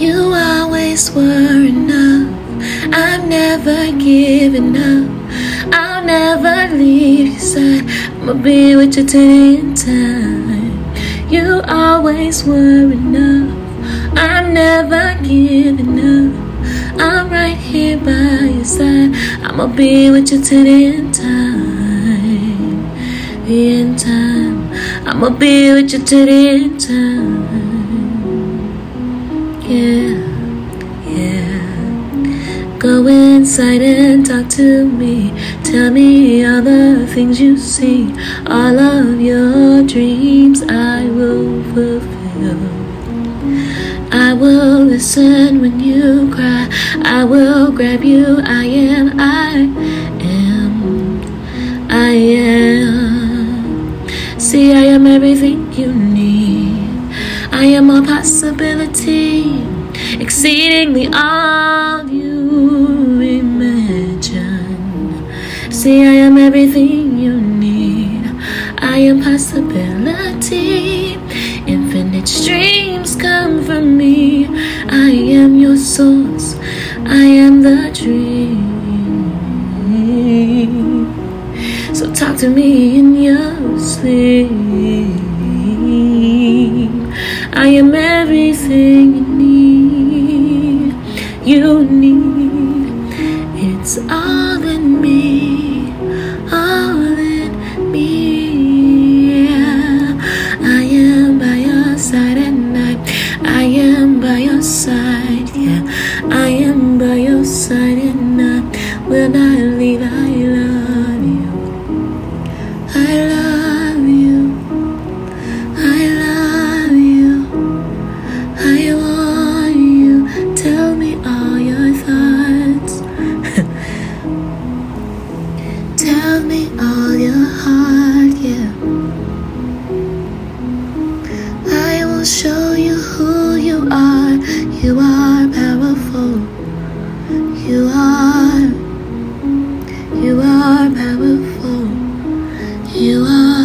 You always were enough. I've never given up. I'll never leave your side. I'ma be with you till the end time. You always were enough. I've never given up. I'm right here by your side. I'ma be with you till the end time. The end time. I'ma be with you till the end time. Yeah, yeah. Go inside and talk to me. Tell me all the things you see. All of your dreams I will fulfill. I will listen when you cry. I will grab you. I am. See, I am everything you need. I am a possibility, exceedingly all you imagine. See, I am everything you need. I am possibility. Infinite streams come from me. I am your source. I am the dream. So talk to me in your sleep. I am everything you need. You need. It's all in me. All in me. I am by your side at night. I am by your side, yeah. I am by your side at night. When I leave, I love you. I love you. I love you. I want you. Tell me all your thoughts. Tell me all your heart, yeah. I will show you who you are. You are powerful. You are. You are powerful. You are.